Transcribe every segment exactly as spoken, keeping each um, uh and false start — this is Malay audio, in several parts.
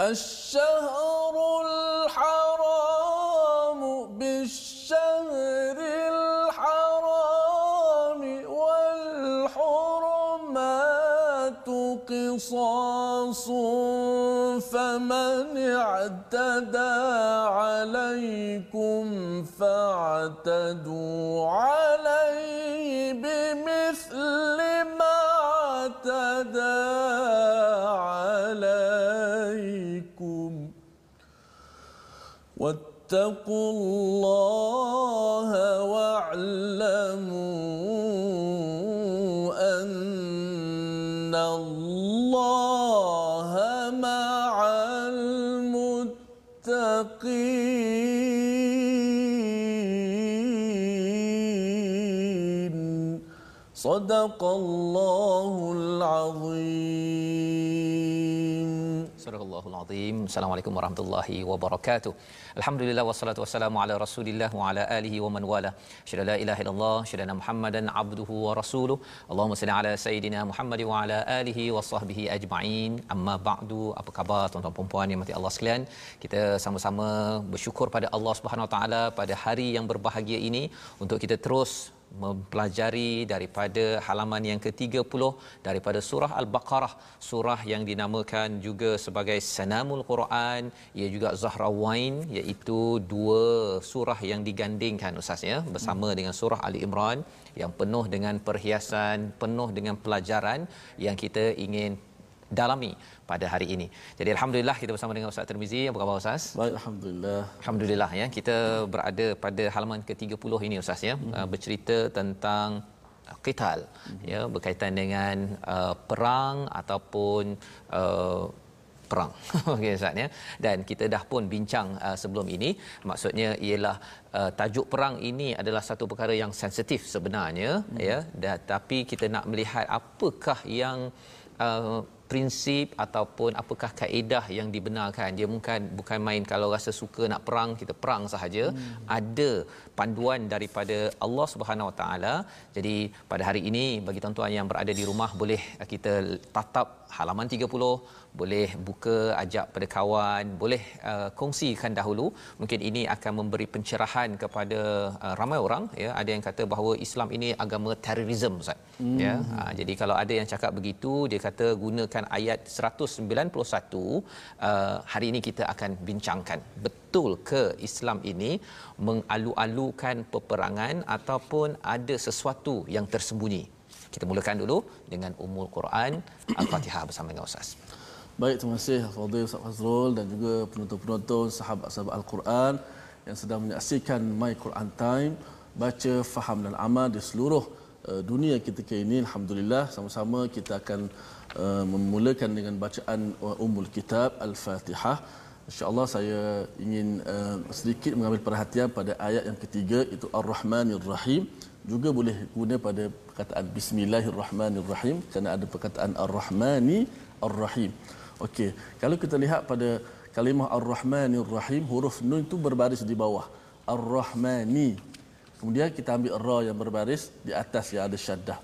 الشهر الحرام بالشهر الحرام والحرمات قصاص فمن اعتدى عليكم فاعتدوا عليه بمثل ما اعتدى عليكم واتقوا الله واعلموا أن الله مع المتقين. صدق الله العظيم. Subhanallahul azim. Assalamualaikum warahmatullahi wabarakatuh. Alhamdulillah wassalatu wassalamu ala Rasulillah wa ala alihi wa man wala. Syada la ilaha illallah, syada Muhammadan abduhu wa rasuluhu. Allahumma salli ala sayidina Muhammad wa ala alihi wa sahbihi ajma'in. Amma ba'du. Apa khabar tuan-tuan dan puan-puan yang dirahmati Allah sekalian? Kita sama-sama bersyukur pada Allah Subhanahu wa taala pada hari yang berbahagia ini untuk kita terus mempelajari daripada halaman yang ke tiga puluh daripada surah Al-Baqarah, surah yang dinamakan juga sebagai Sanamul Quran, ia juga Zahrawain, iaitu dua surah yang digandingkan ustaz ya bersama dengan surah Ali Imran yang penuh dengan perhiasan, penuh dengan pelajaran yang kita ingin dalami pada hari ini. Jadi alhamdulillah kita bersama dengan Ustaz Tarmizi. Apa khabar Ustaz? Baik, alhamdulillah. Alhamdulillah ya, kita berada pada halaman ke tiga puluh ini ustaz ya, mm-hmm. bercerita tentang qital, mm-hmm. ya, berkaitan dengan uh, perang ataupun uh, perang. Okey ustaz ya. Dan kita dah pun bincang uh, sebelum ini, maksudnya ialah uh, tajuk perang ini adalah satu perkara yang sensitif sebenarnya, mm-hmm. ya, dan tapi kita nak melihat apakah yang uh, prinsip ataupun apakah kaedah yang dibenarkan. Dia bukan bukan main kalau rasa suka nak perang kita perang sahaja, hmm. ada panduan daripada Allah Subhanahu Wa Taala. Jadi pada hari ini bagi tuan-tuan yang berada di rumah boleh kita tatap halaman tiga puluh, boleh buka, ajak pada kawan, boleh uh, kongsikan dahulu. Mungkin ini akan memberi pencerahan kepada uh, ramai orang ya. Ada yang kata bahawa Islam ini agama terorisme ustaz, hmm. ya. Ha, jadi kalau ada yang cakap begitu, dia kata gunakan ayat seratus sembilan puluh satu. Uh, hari ini kita akan bincangkan betul ke Islam ini mengalu-alukan peperangan ataupun ada sesuatu yang tersembunyi. Kita mulakan dulu dengan Ummul Quran Al-Fatihah bersama dengan Ustaz. Baik, terima kasih Fadil Ustaz Fadzrul dan juga penonton-penonton sahabat-sahabat Al-Quran yang sedang menyaksikan MyQuranTime, baca, faham dan amal di seluruh uh, dunia ketika ini. Alhamdulillah, sama-sama kita akan uh, memulakan dengan bacaan Ummul Kitab Al-Fatihah. InsyaAllah saya ingin uh, sedikit mengambil perhatian pada ayat yang ketiga, itu Ar-Rahmanir Rahim. Juga boleh guna pada perkataan bismillahirrahmanirrahim kerana ada perkataan ar-rahmani ar-rahim. Okey, kalau kita lihat pada kalimah ar-rahmanirrahim, huruf nun itu berbaris di bawah ar-rahmani. Kemudian kita ambil ra yang berbaris di atas yang ada syaddah.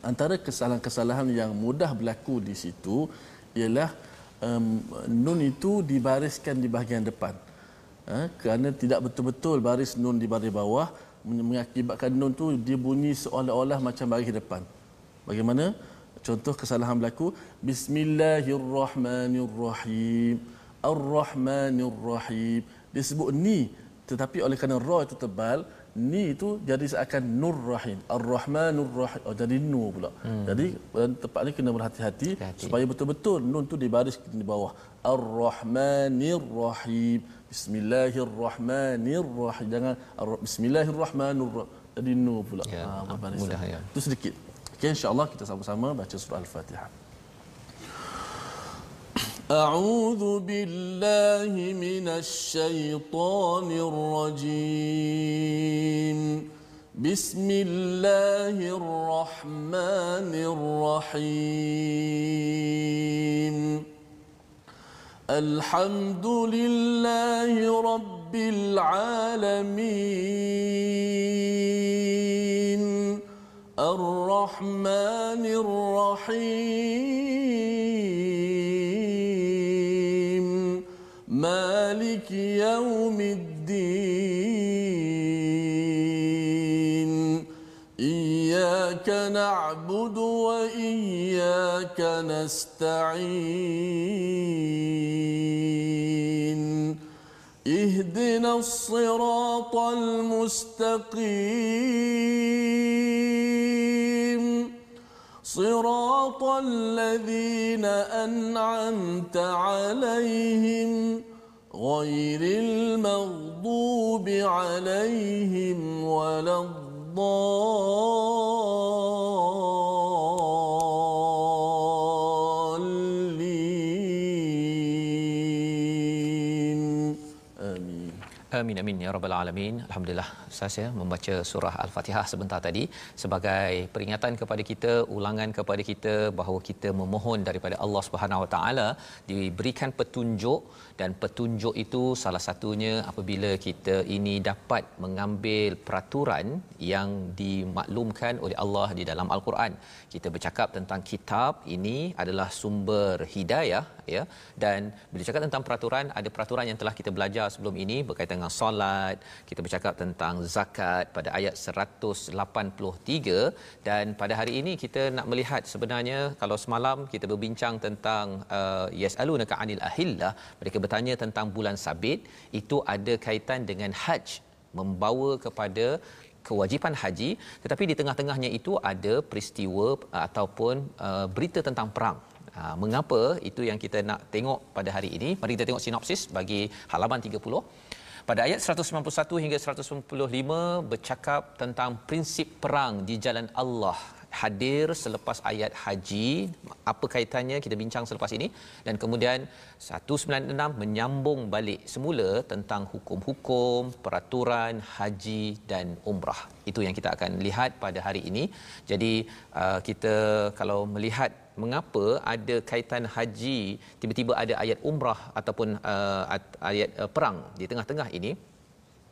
Antara kesalahan-kesalahan yang mudah berlaku di situ ialah um, nun itu dibariskan di bahagian depan. Ha, kerana tidak betul-betul baris nun di baris bawah, mengakibatkan nun tu dia bunyi seolah-olah macam baris depan. Bagaimana? Contoh kesalahan berlaku, bismillahirrahmanirrahim, ar-rahmanirrahim. Disebut ni, tetapi oleh kerana ra itu tebal, ni itu jadi seakan nur rahim, ar-rahmanirrahim. Oh, jadi nu pula. Hmm. Jadi tepatnya kena berhati-hati Hati. supaya betul-betul nun tu dibaris di bawah. Ar-rahmanirrahim, bismillahirrahmanirrahim, jangan bismillahirrahmanirrahim jadi nu pula. Ya, ha, mudah ya. Itu sedikit. Okey, insya-Allah kita sama-sama baca surah Al-Fatihah. A'udzu billahi minasy syaithanir rajim. Bismillahirrahmanirrahim. الحمد لله رب العالمين الرحمن الرحيم مالك يوم الدين إياك نعبد وإياك نستعين اهدنا الصراط المستقيم صراط الذين أنعمت عليهم غير المغضوب عليهم ولا الضالين آمين Amin amin ya rabbal alamin. Alhamdulillah Ustaz ya membaca surah Al-Fatihah sebentar tadi sebagai peringatan kepada kita, ulangan kepada kita bahawa kita memohon daripada Allah Subhanahu Wa Taala diberikan petunjuk, dan petunjuk itu salah satunya apabila kita ini dapat mengambil peraturan yang dimaklumkan oleh Allah di dalam Al-Quran. Kita bercakap tentang kitab ini adalah sumber hidayah ya, dan bila cakap tentang peraturan, ada peraturan yang telah kita belajar sebelum ini berkaitan dengan solat, kita bercakap tentang zakat pada ayat seratus lapan puluh tiga, dan pada hari ini kita nak melihat sebenarnya kalau semalam kita berbincang tentang uh, yasalunaka anil ahillah, mereka bertanya tentang bulan sabit, itu ada kaitan dengan haj, membawa kepada kewajipan haji, tetapi di tengah-tengahnya itu ada peristiwa uh, ataupun uh, berita tentang perang. Ha, mengapa itu yang kita nak tengok pada hari ini. Mari kita tengok sinopsis bagi halaman tiga puluh. Pada ayat seratus sembilan puluh satu hingga seratus sembilan puluh lima bercakap tentang prinsip perang di jalan Allah hadir selepas ayat haji. Apa kaitannya kita bincang selepas ini, dan kemudian seratus sembilan puluh enam menyambung balik semula tentang hukum-hukum, peraturan haji dan umrah. Itu yang kita akan lihat pada hari ini. Jadi uh, kita kalau melihat mengapa ada kaitan haji, tiba-tiba ada ayat umrah ataupun uh, ayat uh, perang di tengah-tengah ini,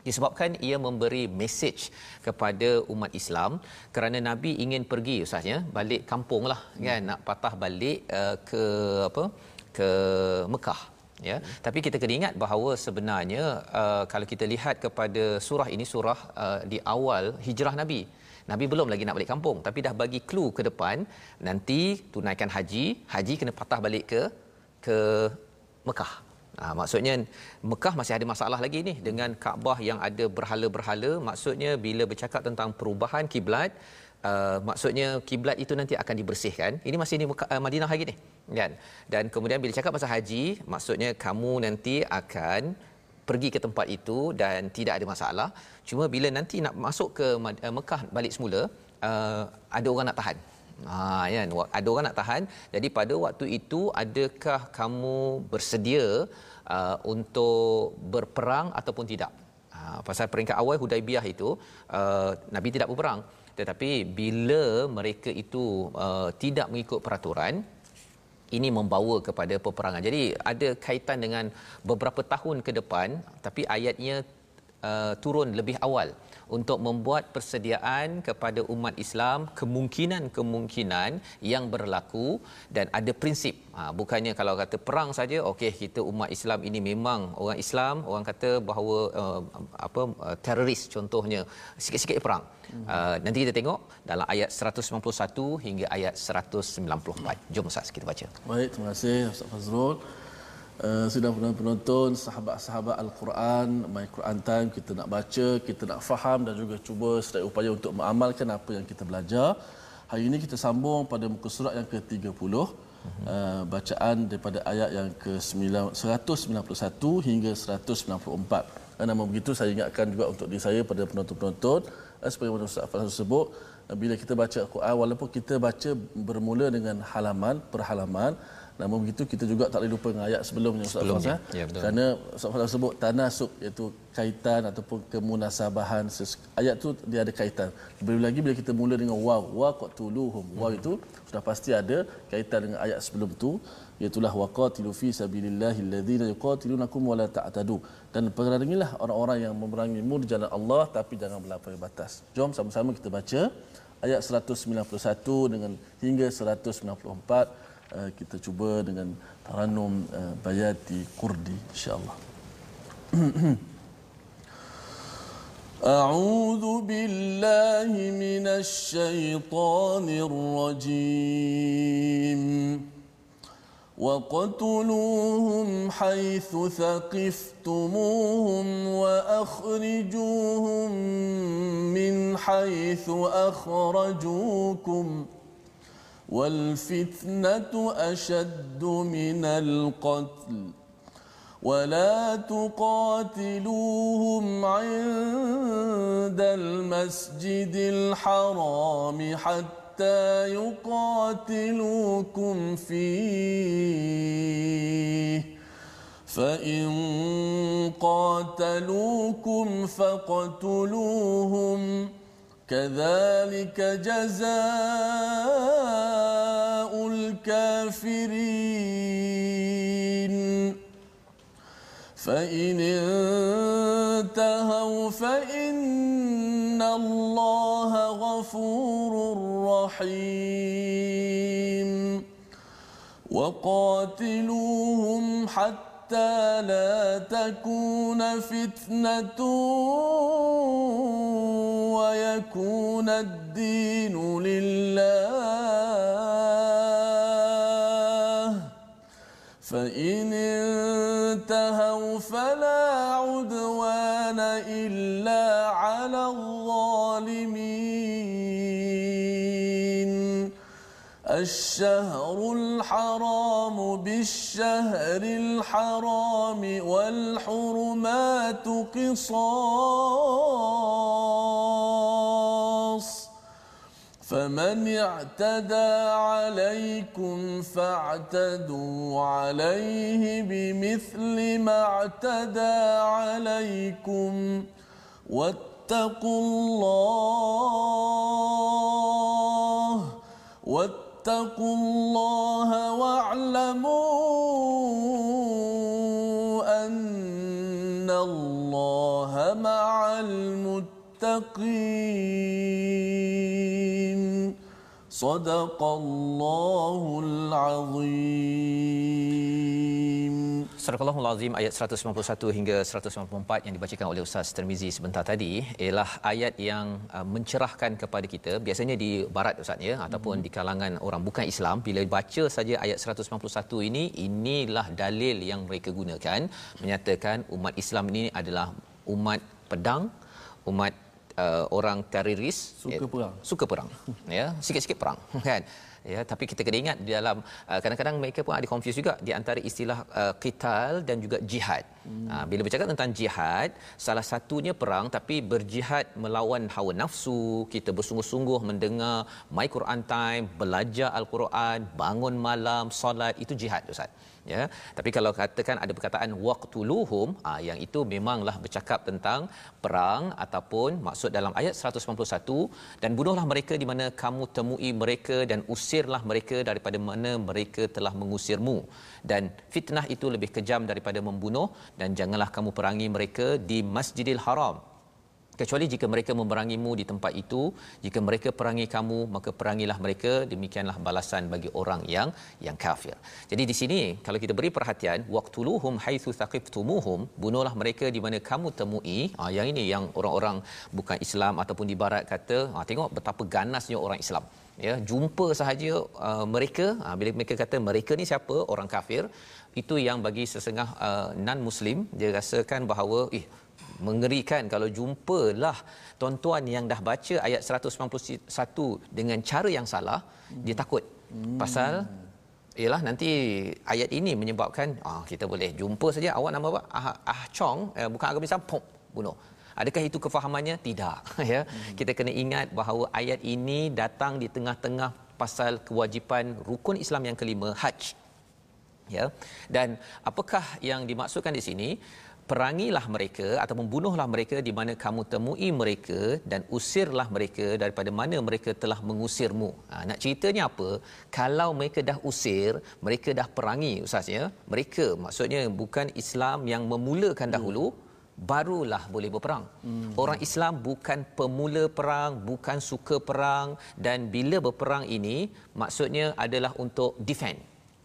disebabkan ia memberi mesej kepada umat Islam kerana Nabi ingin pergi Ustaz ya, balik kampunglah kan, nak patah balik uh, ke apa ke Mekah ya. Hmm. Tapi kita kena ingat bahawa sebenarnya uh, kalau kita lihat kepada surah ini, surah uh, di awal hijrah Nabi, Nabi belum lagi nak balik kampung, tapi dah bagi clue ke depan nanti tunaikan haji, haji kena patah balik ke ke Mekah. Ah ha, maksudnya Mekah masih ada masalah lagi ni dengan Kaabah yang ada berhala-berhala. Maksudnya bila bercakap tentang perubahan kiblat, Uh, maksudnya kiblat itu nanti akan dibersihkan. Ini masih di Mekah, uh, Madinah lagi ni kan. Dan kemudian bila cakap pasal haji, maksudnya kamu nanti akan pergi ke tempat itu dan tidak ada masalah. Cuma bila nanti nak masuk ke uh, Mekah balik semula, uh, ada orang nak tahan. Ha kan, ada orang nak tahan. Jadi pada waktu itu adakah kamu bersedia uh, untuk berperang ataupun tidak? Ha uh, pasal peringkat awal Hudaibiyah itu uh, Nabi tidak berperang, tetapi bila mereka itu uh, tidak mengikut peraturan, ini membawa kepada peperangan. Jadi ada kaitan dengan beberapa tahun ke depan, tapi ayatnya uh, turun lebih awal untuk membuat persediaan kepada umat Islam kemungkinan-kemungkinan yang berlaku, dan ada prinsip. Ha, bukannya kalau kata perang saja, okey kita umat Islam ini memang orang Islam, orang kata bahawa uh, apa uh, teroris contohnya, sikit-sikit perang. Hmm. Uh, nanti kita tengok dalam ayat seratus sembilan puluh satu hingga ayat seratus sembilan puluh empat. Jom Ustaz kita baca. Baik, terima kasih Ustaz Fadzrul. Uh, sudah penonton-penonton, sahabat-sahabat Al-Quran, MyQuranTime, kita nak baca, kita nak faham dan juga cuba sedaya upaya untuk mengamalkan apa yang kita belajar. Hari ini kita sambung pada muka surat yang ke tiga puluh, uh-huh. uh, bacaan daripada ayat yang ke seratus sembilan puluh satu hingga seratus sembilan puluh empat. Dan nama begitu saya ingatkan juga untuk diri saya pada penonton-penonton, uh, sebagaimana Ustaz Fadzrul sebut, uh, bila kita baca Al-Quran, walaupun kita baca bermula dengan halaman per halaman, namun begitu kita juga tak boleh lupa dengan ayat sebelumnya Ustaz Fadzrul ya, ya, kerana Ustaz Fadzrul sebut tanasub, iaitu kaitan ataupun kemunasabahan. Ayat tu dia ada kaitan. Lebih lagi bila kita mula dengan wa waqtuluhum, wa itu sudah pasti ada kaitan dengan ayat sebelum tu, iaitu lah waqatilu fi sabilillahi alladhina yuqatilunakum wala ta'tadu, dan perangilah orang-orang yang memerangimu di jalan Allah tapi jangan melampaui batas. Jom sama-sama kita baca ayat seratus sembilan puluh satu dengan hingga seratus sembilan puluh empat. Uh, kita cuba dengan taranum uh, bayati kurdi insya-Allah. أعوذ بالله من الشيطان الرجيم وَقَتُلُوهُمْ حَيْثُ ثَقِفْتُمُوهُمْ وَأَخْرِجُوهُمْ مِنْ حَيْثُ أَخْرَجُوكُمْ وَالْفِتْنَةُ أَشَدُّ مِنَ الْقَتْلِ وَلَا تُقَاتِلُوهُمْ عِنْدَ الْمَسْجِدِ الْحَرَامِ حَتَّى حتى يقاتلوكم فيه فإن قاتلوكم فاقتلوهم كذلك جزاء الكافرين فإن انتهوا فإن الله غفور رحيم وقاتلوهم حتى لا تكون فتنة ويكون الدين لله فإن انتهوا فلا عدوان إلا على الظالمين الشهر الحرام بالشهر الحرام والحرمات قصاص فمن اعتدى عليكم فاعتدوا عليه بمثل ما اعتدى عليكم واتقوا الله واتقوا الله واعلموا أن الله مع المتقين Sadaqallahul Azim. Sadaqallahul Azim ayat seratus sembilan puluh satu hingga seratus sembilan puluh empat yang dibacakan oleh Ustaz Tarmizi sebentar tadi ialah ayat yang uh, mencerahkan kepada kita. Biasanya di barat Ustaz ya ataupun hmm. di kalangan orang bukan Islam, bila baca saja ayat seratus sembilan puluh satu ini, inilah dalil yang mereka gunakan menyatakan umat Islam ini adalah umat pedang, umat uh, orang teroris suka ya, perang suka perang ya sikit-sikit perang kan ya, tapi kita kena ingat di dalam uh, kadang-kadang mereka pun ada confuse juga di antara istilah uh, qital dan juga jihad. Hmm. Ha, bila bercakap tentang jihad, salah satunya perang, tapi berjihad melawan hawa nafsu, kita bersungguh-sungguh mendengar My Quran Time, belajar Al-Quran, bangun malam, solat, itu jihad Ustaz. Ya, tapi kalau katakan ada perkataan waqtuluhum, ha, yang itu memanglah bercakap tentang perang ataupun maksud dalam ayat seratus sembilan puluh satu, dan bunuhlah mereka di mana kamu temui mereka dan usirlah mereka daripada mana mereka telah mengusirmu, dan fitnah itu lebih kejam daripada membunuh, dan janganlah kamu perangi mereka di Masjidil Haram kecuali jika mereka memerangimu di tempat itu. Jika mereka perangi kamu, maka perangilah mereka, demikianlah balasan bagi orang yang yang kafir. Jadi di sini kalau kita beri perhatian, waqtuluhum haitsu thaqiftumuhum, bunuhlah mereka di mana kamu temui. Ah, yang ini yang orang-orang bukan Islam ataupun di barat kata, ah, tengok betapa ganasnya orang Islam ya, jumpa sahaja uh, mereka, ah, bila mereka kata mereka ni siapa, orang kafir, itu yang bagi sesengah uh, non muslim dia rasakan bahawa eh mengerikan kalau jumpalah tuan-tuan yang dah baca ayat seratus sembilan puluh satu dengan cara yang salah. Hmm. Dia takut. Hmm. Pasal ialah nanti ayat ini menyebabkan ah kita boleh jumpa saja, awak nama apa, ah, ah Chong, eh, bukan agama Islam, pom bunuh. Adakah itu kefahamannya? Tidak ya. Hmm. Kita kena ingat bahawa ayat ini datang di tengah-tengah pasal kewajipan rukun Islam yang kelima, haji ya. Dan apakah yang dimaksudkan di sini? Perangilah mereka atau membunuhlah mereka di mana kamu temui mereka dan usirlah mereka daripada mana mereka telah mengusirmu. Ha, nak ceritanya apa? Kalau mereka dah usir, mereka dah perangi Ustaz ya. Mereka maksudnya bukan Islam yang memulakan dahulu, hmm. barulah boleh berperang. Hmm. Orang Islam bukan pemula perang, bukan suka perang, dan bila berperang ini maksudnya adalah untuk defend,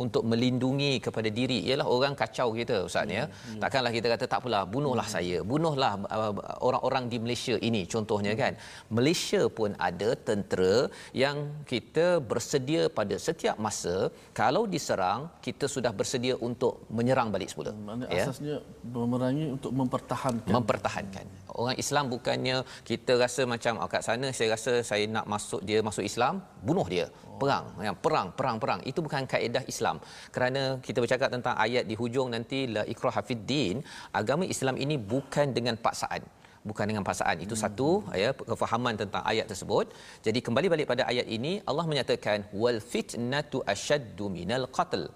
untuk melindungi kepada diri. Ialah orang kacau kita ustaz ya. Hmm. Takkanlah kita kata tak apalah bunuhlah hmm. saya, bunuhlah uh, orang-orang di Malaysia ini contohnya hmm. kan. Malaysia pun ada tentera yang kita bersedia pada setiap masa kalau diserang kita sudah bersedia untuk menyerang balik semula. Maksudnya ya? Asasnya memerangi untuk mempertahankan. Mempertahankan. Orang Islam bukannya kita rasa macam oh, kat sana saya rasa saya nak masuk dia masuk Islam, bunuh dia. Perang, yang perang, perang, perang. Itu bukan kaedah Islam. Kerana kita bercakap tentang ayat di hujung nanti la ikraha fiddin, agama Islam ini bukan dengan paksaan. Bukan dengan paksaan. Itu hmm. satu ya kefahaman tentang ayat tersebut. Jadi kembali balik pada ayat ini, Allah menyatakan wal fitnatu ashaddu minal qatl.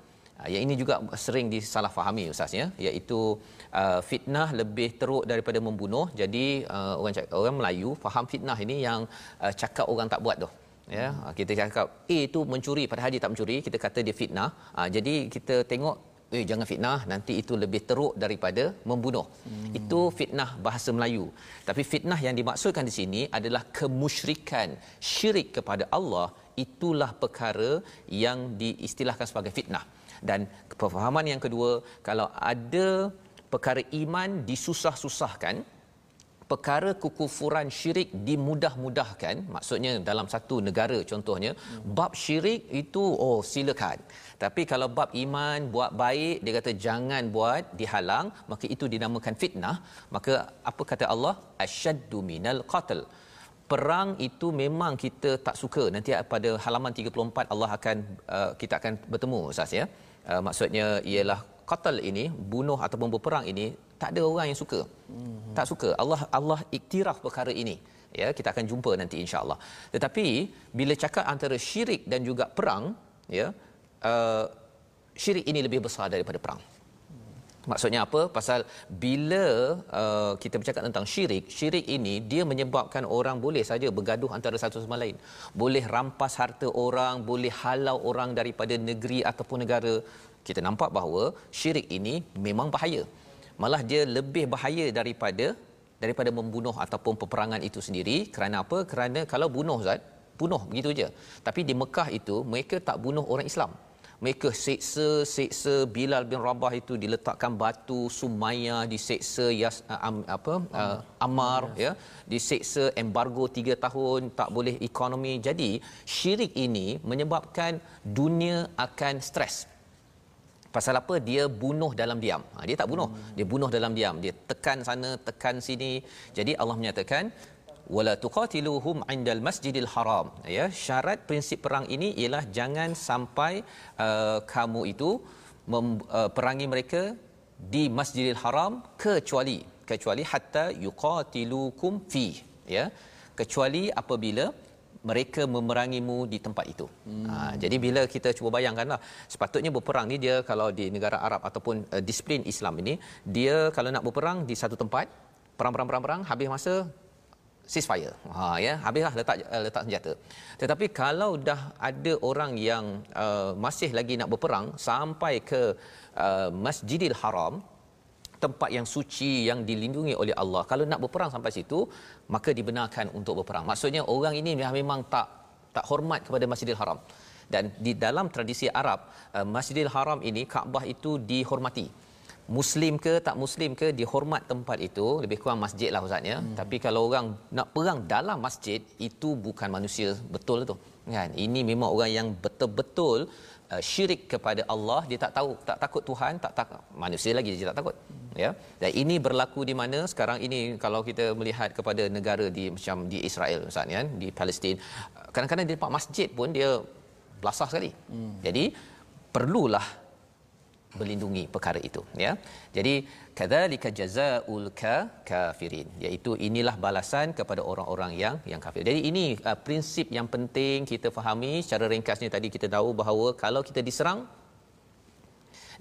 Yang ini juga sering disalahfahami ustaz ya, iaitu uh, fitnah lebih teruk daripada membunuh. Jadi uh, orang orang Melayu faham fitnah ini yang uh, cakap orang tak buat tu. Ya, kita cakap A tu mencuri padahal dia tak mencuri, kita kata dia fitnah. Uh, jadi kita tengok eh jangan fitnah, nanti itu lebih teruk daripada membunuh. Hmm. Itu fitnah bahasa Melayu. Tapi fitnah yang dimaksudkan di sini adalah kemusyrikan, syirik kepada Allah, itulah perkara yang diistilahkan sebagai fitnah. Dan kefahaman yang kedua, kalau ada perkara iman disusah-susahkan, perkara kekufuran syirik dimudah-mudahkan, maksudnya dalam satu negara contohnya hmm. bab syirik itu oh silakan, tapi kalau bab iman buat baik dia kata jangan buat, dihalang, maka itu dinamakan fitnah. Maka apa kata Allah, asyaddu minal qatl, perang itu memang kita tak suka. Nanti pada halaman tiga puluh empat Allah akan uh, kita akan bertemu ustaz ya. Uh, maksudnya ialah qatl ini, bunuh ataupun berperang ini tak ada orang yang suka. Mm-hmm. Tak suka. Allah Allah iktiraf perkara ini. Ya, kita akan jumpa nanti insya-Allah. Tetapi bila cakap antara syirik dan juga perang, ya, uh, syirik ini lebih besar daripada perang. Maksudnya apa? Pasal bila uh, kita bercakap tentang syirik, syirik ini dia menyebabkan orang boleh saja bergaduh antara satu sama lain. Boleh rampas harta orang, boleh halau orang daripada negeri ataupun negara. Kita nampak bahawa syirik ini memang bahaya. Malah dia lebih bahaya daripada daripada membunuh ataupun peperangan itu sendiri. Kerana apa? Kerana kalau bunuh Zat, bunuh begitu je. Tapi di Mekah itu mereka tak bunuh orang Islam. Mereka seksa-seksa Bilal bin Rabah itu, diletakkan batu, Sumayya diseksa, Yas, um, apa uh, Amar yes. ya, diseksa, embargo tiga tahun, tak boleh ekonomi. Jadi syirik ini menyebabkan dunia akan stres. Pasal apa? Dia bunuh dalam diam. Ha, dia tak bunuh, dia bunuh dalam diam. Dia tekan sana, tekan sini. Jadi Allah menyatakan wala tuqatiluhum indal masjidil haram, ya, syarat prinsip perang ini ialah jangan sampai uh, kamu itu mem- uh, perangi mereka di Masjidil Haram kecuali kecuali hatta yuqatilukum fi, ya, kecuali apabila mereka memerangimu di tempat itu. Hmm. Ha, jadi bila kita cuba bayangkanlah, sepatutnya berperang ni dia kalau di negara Arab ataupun uh, disiplin Islam ini, dia kalau nak berperang di satu tempat, perang-perang-perang-perang, habis masa ceasefire. Ha, ya, habislah letak uh, letak senjata. Tetapi kalau dah ada orang yang uh, masih lagi nak berperang sampai ke uh, Masjidil Haram, tempat yang suci yang dilindungi oleh Allah, kalau nak berperang sampai situ maka dibenarkan untuk berperang. Maksudnya orang ini memang tak tak hormat kepada Masjidil Haram. Dan di dalam tradisi Arab, Masjidil Haram ini, Kaabah itu dihormati. Muslim ke tak Muslim ke dihormat tempat itu, lebih kurang masjid lah ustaz ya. Hmm. Tapi kalau orang nak perang dalam masjid itu bukan manusia betul tu kan. Ini memang orang yang betul-betul uh, syirik kepada Allah, dia tak tahu, tak takut Tuhan, tak takut manusia lagi, dia tak takut. Hmm. Ya. Dan ini berlaku di mana sekarang ini kalau kita melihat kepada negara di macam di Israel ustaz kan, di Palestin, kadang-kadang di tempat masjid pun dia belasah sekali. Hmm. Jadi perlulah melindungi perkara itu ya. Jadi kadzalika jazaa'ul kafirin, iaitu inilah balasan kepada orang-orang yang yang kafir. Jadi ini uh, prinsip yang penting kita fahami. Secara ringkasnya tadi kita tahu bahawa kalau kita diserang,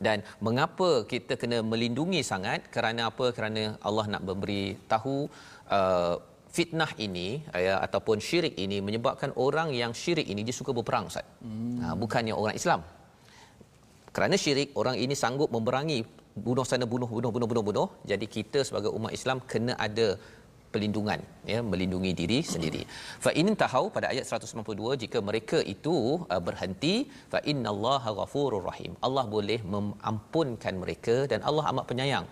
dan mengapa kita kena melindungi sangat, kerana apa? Kerana Allah nak memberi tahu uh, fitnah ini ya, ataupun syirik ini menyebabkan orang yang syirik ini dia suka berperang ustaz. Hmm. Ha, bukannya orang Islam. Kerana syirik, orang ini sanggup memerangi, bunuh sana, bunuh bunuh bunuh bunuh bunuh. Jadi kita sebagai umat Islam kena ada pelindungan, ya, melindungi diri sendiri. Fa in tahaw pada ayat seratus sembilan puluh dua, jika mereka itu uh, berhenti, fa innallaha ghafurur rahim, Allah boleh mengampunkan mereka dan Allah amat penyayang.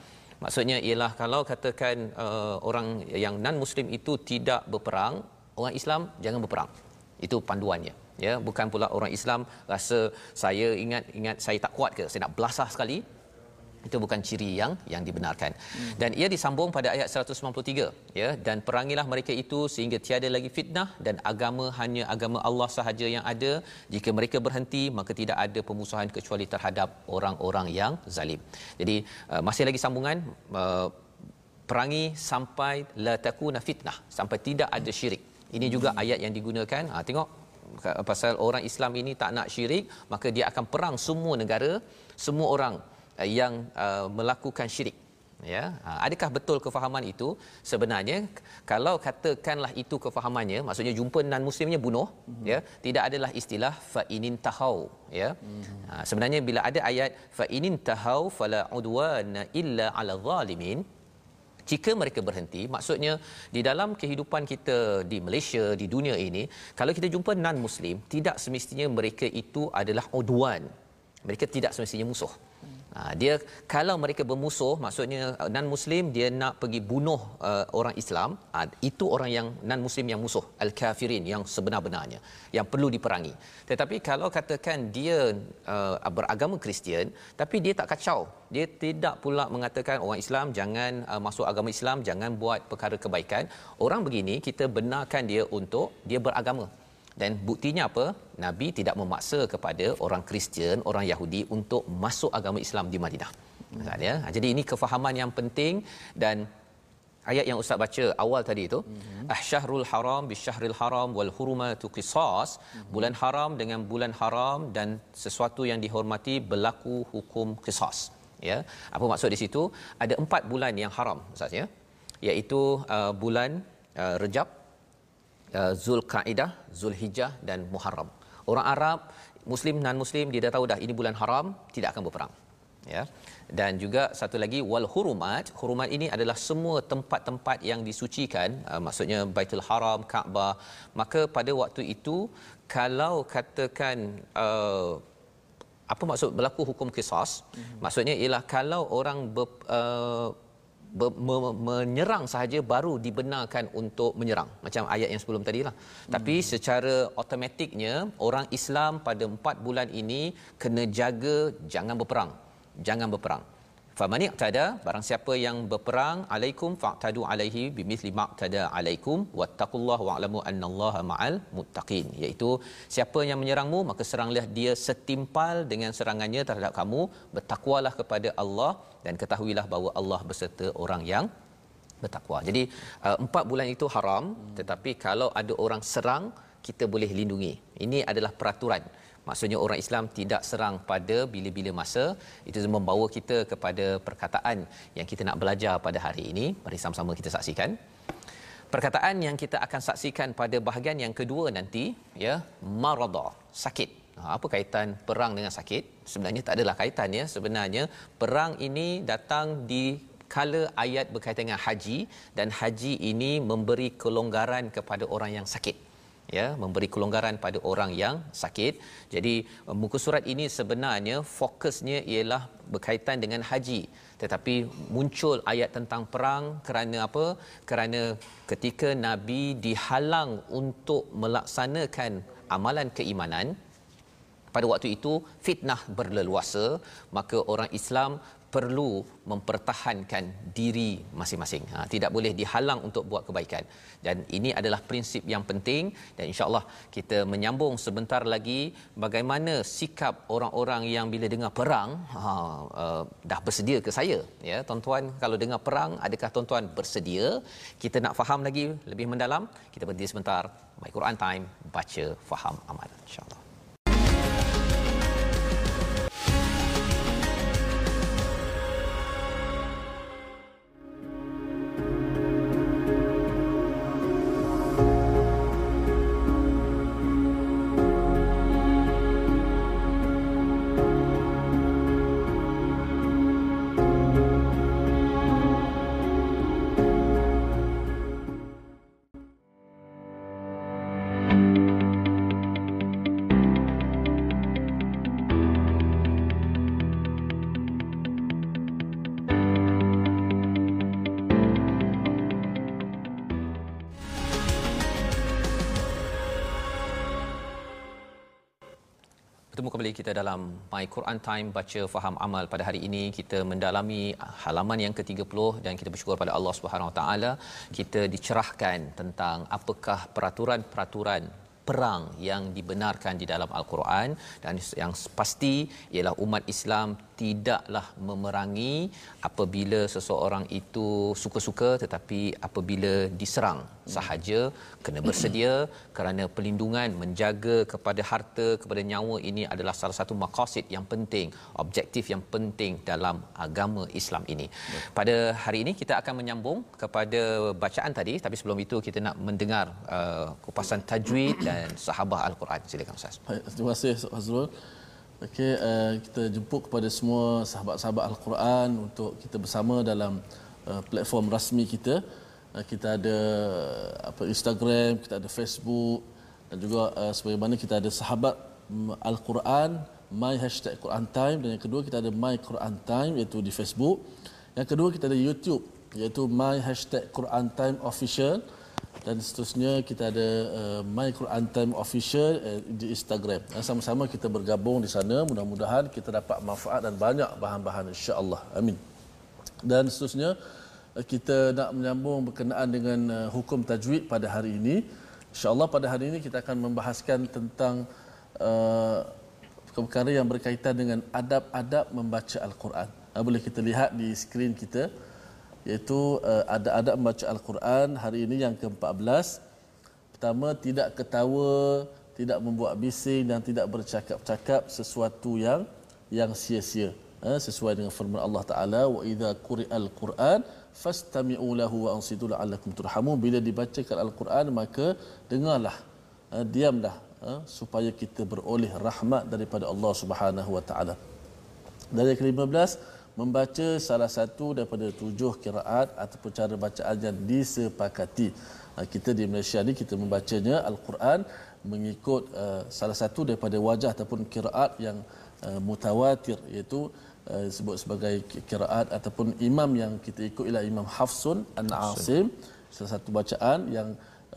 Maksudnya ialah kalau katakan uh, orang yang non muslim itu tidak berperang, orang Islam jangan berperang. Itu panduannya, ya, bukan pula orang Islam rasa saya ingat ingat saya tak kuat ke, saya nak belasah sekali. Itu bukan ciri yang yang dibenarkan. Hmm. Dan ia disambung pada ayat seratus sembilan puluh tiga, ya, dan perangilah mereka itu sehingga tiada lagi fitnah dan agama hanya agama Allah sahaja yang ada. Jika mereka berhenti maka tidak ada pemusuhan kecuali terhadap orang-orang yang zalim. Jadi uh, masih lagi sambungan, uh, perangi sampai la takuna fitnah, sampai tidak ada syirik. Ini juga ayat yang digunakan. Ha, tengok pasal orang Islam ini tak nak syirik, maka dia akan perang semua negara, semua orang yang uh, melakukan syirik, ya. Ha, adakah betul kefahaman itu? Sebenarnya kalau katakanlah itu kefahamannya, maksudnya jumpa non muslimnya bunuh, mm-hmm, ya, tidak adalah istilah fa inin tahau, ya. Mm-hmm. Ha, sebenarnya bila ada ayat fa inin tahau fala udwana illa ala zalimin, jika mereka berhenti, maksudnya di dalam kehidupan kita di Malaysia, di dunia ini, kalau kita jumpa non muslim, tidak semestinya mereka itu adalah udwan, mereka tidak semestinya musuh. Ha, dia kalau mereka bermusuh, maksudnya non muslim dia nak pergi bunuh uh, orang Islam, ha, itu orang yang non muslim yang musuh, al-kafirin yang sebenar-benarnya yang perlu diperangi. Tetapi kalau katakan dia uh, beragama Kristian tapi dia tak kacau, dia tidak pula mengatakan orang Islam jangan uh, masuk agama Islam, jangan buat perkara kebaikan, orang begini kita benarkan dia untuk dia beragama. Dan buktinya apa? Nabi tidak memaksa kepada orang Kristian, orang Yahudi untuk masuk agama Islam di Madinah. Hmm. Ya. Jadi ini kefahaman yang penting. Dan ayat yang Ustaz baca awal tadi itu, hmm, Ahsyahrul haram bisyahril haram wal hurumatu qisas, hmm, bulan haram dengan bulan haram dan sesuatu yang dihormati berlaku hukum qisas, ya. Apa maksud di situ? Ada empat bulan yang haram Ustaz, ya, iaitu uh, bulan uh, Rejab, Uh, Zulqaidah, Zulhijjah dan Muharram. Orang Arab, Muslim non Muslim, dia dah tahu dah ini bulan haram, tidak akan berperang, ya. Dan juga satu lagi wal hurumat. Hurumat ini adalah semua tempat-tempat yang disucikan, uh, maksudnya Baitul Haram, Kaabah. Maka pada waktu itu kalau katakan uh, apa maksud berlaku hukum qisas? Mm-hmm. Maksudnya ialah kalau orang ber, uh, Be- me- menyerang sahaja baru dibenarkan untuk menyerang, macam ayat yang sebelum tadilah. Hmm. Tapi secara automatiknya orang Islam pada empat bulan ini kena jaga jangan berperang, jangan berperang. Famani tada, barang siapa yang berperang, alaikum fa'tadu alaihi bimithli ma tada alaikum wattaqullaha wa'lamu annallaha ma'al muttaqin, iaitu siapa yang menyerangmu maka seranglah dia setimpal dengan serangannya terhadap kamu, bertakwalah kepada Allah dan ketahuilah bahawa Allah beserta orang yang bertakwa. Jadi uh, empat bulan itu haram, tetapi kalau ada orang serang kita boleh lindungi. Ini adalah peraturan. Maksudnya orang Islam tidak serang pada bila-bila masa. Itu membawa kita kepada perkataan yang kita nak belajar pada hari ini. Mari sama-sama kita saksikan. Perkataan yang kita akan saksikan pada bahagian yang kedua nanti, ya, marada, sakit. Ha, apa kaitan perang dengan sakit? Sebenarnya tak adalah kaitan, ya. Sebenarnya perang ini datang di kala ayat berkaitan dengan haji, dan haji ini memberi kelonggaran kepada orang yang sakit, ya, memberi kelonggaran pada orang yang sakit. Jadi muka surat ini sebenarnya fokusnya ialah berkaitan dengan haji, tetapi muncul ayat tentang perang kerana apa? Kerana ketika Nabi dihalang untuk melaksanakan amalan keimanan pada waktu itu, fitnah berleluasa, maka orang Islam perlu mempertahankan diri masing-masing. Ha, tidak boleh dihalang untuk buat kebaikan. Dan ini adalah prinsip yang penting, dan insya-Allah kita menyambung sebentar lagi bagaimana sikap orang-orang yang bila dengar perang, ha, uh, dah bersedia ke saya, ya. Tuan-tuan kalau dengar perang, adakah tuan-tuan bersedia? Kita nak faham lagi lebih mendalam. Kita berhenti sebentar. My Quran Time, baca, faham, amal, insya-Allah. Bertemu kembali kita dalam My Quran Time, baca faham amal. Pada hari ini kita mendalami halaman yang ke tiga puluh dan kita bersyukur pada Allah Subhanahu Wa Taala kita dicerahkan tentang apakah peraturan-peraturan perang yang dibenarkan di dalam Al-Quran, dan yang pasti ialah umat Islam tidaklah memerangi apabila seseorang itu suka-suka, tetapi apabila diserang sahaja kena bersedia, kerana pelindungan, menjaga kepada harta, kepada nyawa ini adalah salah satu maqasid yang penting, objektif yang penting dalam agama Islam ini. Pada hari ini kita akan menyambung kepada bacaan tadi, tapi sebelum itu kita nak mendengar uh, kupasan tajwid dan sahabah Al-Quran. Silakan Ustaz. Terima kasih Ustaz Fadzrul. Okey, uh, kita jemput kepada semua sahabat-sahabat Al-Quran untuk kita bersama dalam uh, platform rasmi kita. Uh, kita ada apa Instagram, kita ada Facebook, dan juga uh, sebagaimana kita ada sahabat Al-Quran My Hashtag Quran Time, dan yang kedua kita ada My Quran Time iaitu di Facebook. Yang kedua kita ada YouTube iaitu My Hashtag Quran Time Official, dan seterusnya kita ada uh, My Quran Time Official uh, di Instagram. Dan sama-sama kita bergabung di sana, mudah-mudahan kita dapat manfaat dan banyak bahan-bahan insya-Allah. Amin. Dan seterusnya uh, kita nak menyambung berkenaan dengan uh, hukum tajwid pada hari ini. Insya-Allah pada hari ini kita akan membahaskan tentang uh, perkara yang berkaitan dengan adab-adab membaca Al-Quran. Uh, boleh kita lihat di skrin kita, iaitu uh, adab-adab membaca Al-Quran hari ini yang ke empat belas. Pertama, tidak ketawa, tidak membuat bising dan tidak bercakap-cakap sesuatu yang yang sia-sia, uh, sesuai dengan firman Allah Taala, wa idza quri'al Quran fastami'u lahu wa ansitu la'allakum turhamun. Bila dibacakan Al-Quran maka dengarlah, uh, diamlah, uh, supaya kita beroleh rahmat daripada Allah Subhanahu Wa Taala. Dari ke lima belas, membaca salah satu daripada tujuh qiraat ataupun cara bacaan yang disepakati. Kita di Malaysia ni kita membacanya Al-Quran mengikut uh, salah satu daripada wajah ataupun qiraat yang uh, mutawatir, iaitu uh, disebut sebagai qiraat ataupun imam yang kita ikut ialah Imam Hafsun an Asim. Salah satu bacaan yang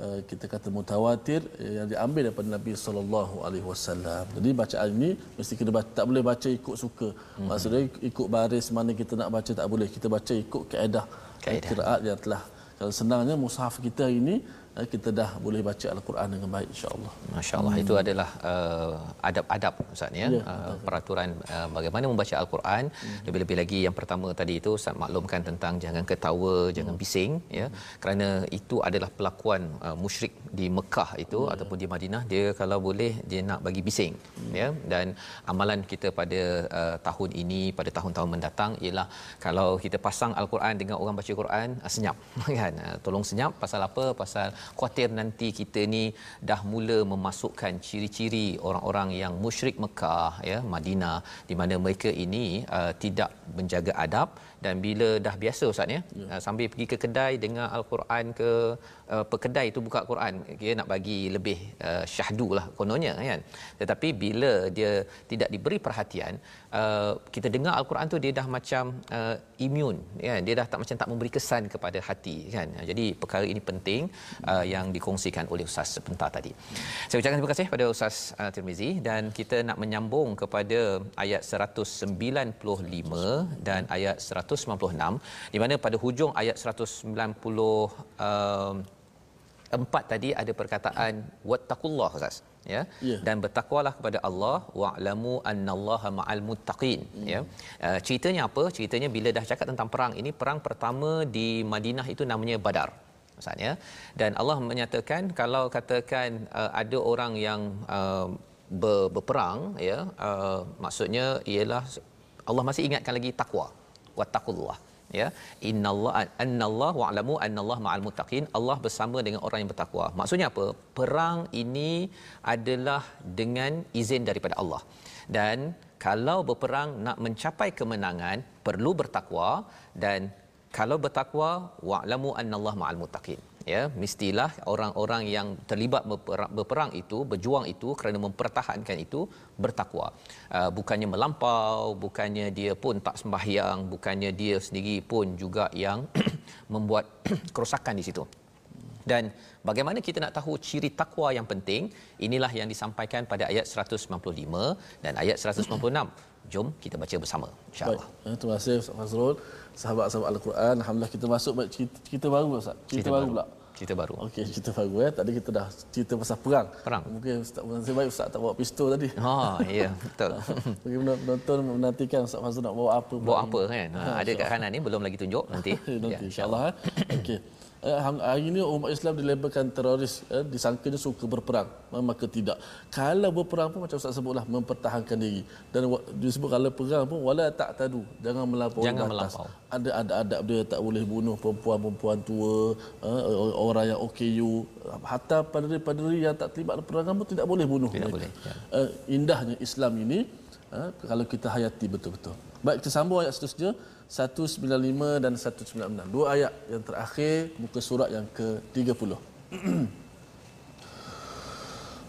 uh, kita kata mutawatir yang diambil daripada Nabi sallallahu alaihi wasallam. Jadi bacaan ini mesti kita baca, tak boleh baca ikut suka. Mm-hmm. Maksudnya ikut baris mana kita nak baca tak boleh. Kita baca ikut kaedah qiraat yang telah. Kalau senangnya mushaf kita ini kita dah boleh baca Al-Quran dengan baik insya-Allah. Masya-Allah. Hmm. Itu adalah uh, adab-adab Ustaz ya, ya uh, peraturan uh, bagaimana membaca Al-Quran. Hmm. Lebih-lebih lagi yang pertama tadi itu Ustaz maklumkan tentang jangan ketawa, hmm. jangan bising ya. Hmm. Kerana itu adalah pelakuan uh, musyrik di Mekah itu, hmm. ataupun di Madinah, dia kalau boleh dia nak bagi bising, hmm. ya. Dan amalan kita pada uh, tahun ini, pada tahun-tahun mendatang ialah kalau kita pasang Al-Quran dengan orang baca Quran, uh, senyap kan. Uh, tolong senyap. Pasal apa? Pasal khawatir nanti kita ni dah mula memasukkan ciri-ciri orang-orang yang musyrik Mekah ya, Madinah, di mana mereka ini uh, tidak menjaga adab, dan bila dah biasa Ustaz ya, ya. Uh, sambil pergi ke kedai dengar Al-Quran ke, uh, pekedai tu buka Quran, dia nak bagi lebih uh, syahdu lah kononnya kan. Tetapi bila dia tidak diberi perhatian, uh, kita dengar Al-Quran tu dia dah macam uh, immune kan, dia dah tak macam tak memberi kesan kepada hati kan. Jadi perkara ini penting uh, yang dikongsikan oleh Ustaz sebentar tadi. Saya ucapkan terima kasih kepada Ustaz uh, Tarmizi, dan kita nak menyambung kepada ayat seratus sembilan puluh lima dan ayat seratus sembilan puluh enam, di mana pada hujung ayat seratus sembilan puluh empat tadi ada perkataan wattaqullah Ustaz ya, yeah. dan bertakwalah kepada Allah, wa'lamu annallaha ma'al muttaqin mm. ya. Uh, ceritanya apa? Ceritanya bila dah cakap tentang perang ini, perang pertama di Madinah itu namanya Badar Ustaz ya, dan Allah menyatakan kalau katakan uh, ada orang yang uh, ber- berperang ya, uh, maksudnya ialah Allah masih ingatkan lagi takwa, wattaqullah ya, innallaha annallaha wa'lamu annallaha ma'al muttaqin, Allah bersama dengan orang yang bertakwa. Maksudnya apa? Perang ini adalah dengan izin daripada Allah, dan kalau berperang nak mencapai kemenangan perlu bertakwa, dan kalau bertakwa wa'lamu annallaha ma'al muttaqin ya, mestilah orang-orang yang terlibat berperang, berperang itu, berjuang itu kerana mempertahankan itu bertakwa, uh, bukannya melampau, bukannya dia pun tak sembahyang, bukannya dia sendiri pun juga yang membuat kerosakan di situ. Dan bagaimana kita nak tahu ciri takwa yang penting? Inilah yang disampaikan pada ayat seratus sembilan puluh lima dan ayat seratus sembilan puluh enam. Jom kita baca bersama, insya-Allah. Terima kasih Ustaz Fadzrul, sahabat-sahabat Al-Quran. Alhamdulillah kita masuk cerita, cerita baru Ustaz. Cerita, cerita baru pula. Cerita baru. Okey, cerita baru eh. Tadi kita dah cerita pasal perang. Perang. Mungkin Ustaz baik Ustaz tak bawa pistol tadi. Ha, oh, ya, betul. Bagi penonton menantikan Ustaz Fadzrul nak bawa apa. Bawa apa ini kan? Ha, ada kat kanan ni belum lagi tunjuk nanti. Nanti ya, insya-Allah. Okey. Hari ini umat Islam dilabelkan teroris, eh, disangkanya suka berperang. Maka tidak, kalau berperang pun macam Ustaz sebutlah, mempertahankan diri. Dan disebut kalau perang pun wala ta'tadu, jangan melampaui batas. Ada ada adab dia, tak boleh bunuh perempuan-perempuan tua, eh, orang yang O K U, hatta paderi-paderi yang tak terlibat perangan pun tidak boleh bunuh. Tidak boleh. Ya. Eh, indahnya Islam ini eh, kalau kita hayati betul-betul. Baik, kita sambung ayat seterusnya seratus sembilan puluh lima dan seratus sembilan puluh enam. Dua ayat yang terakhir muka surat yang ke tiga puluh.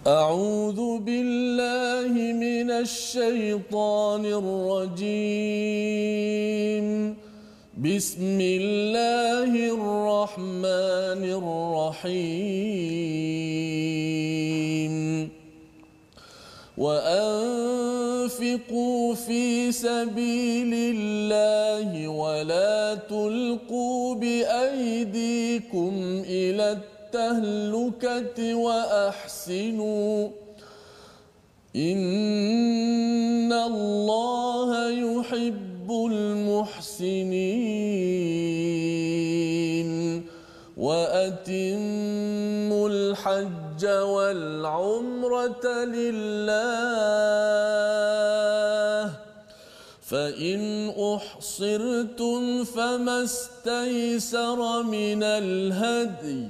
A'udzu billahi minasy syaithanir rajim. Bismillahirrahmanirrahim. Wa أنفقوا في سبيل الله ولا تلقوا بأيديكم إلى التهلكة وأحسنوا إن الله يحب المحسنين وأتموا الحج وَالْعُمْرَةَ لِلَّهِ فَإِنْ أُحْصِرْتُمْ فَمَا اسْتَيْسَرَ مِنَ الْهَدْيِ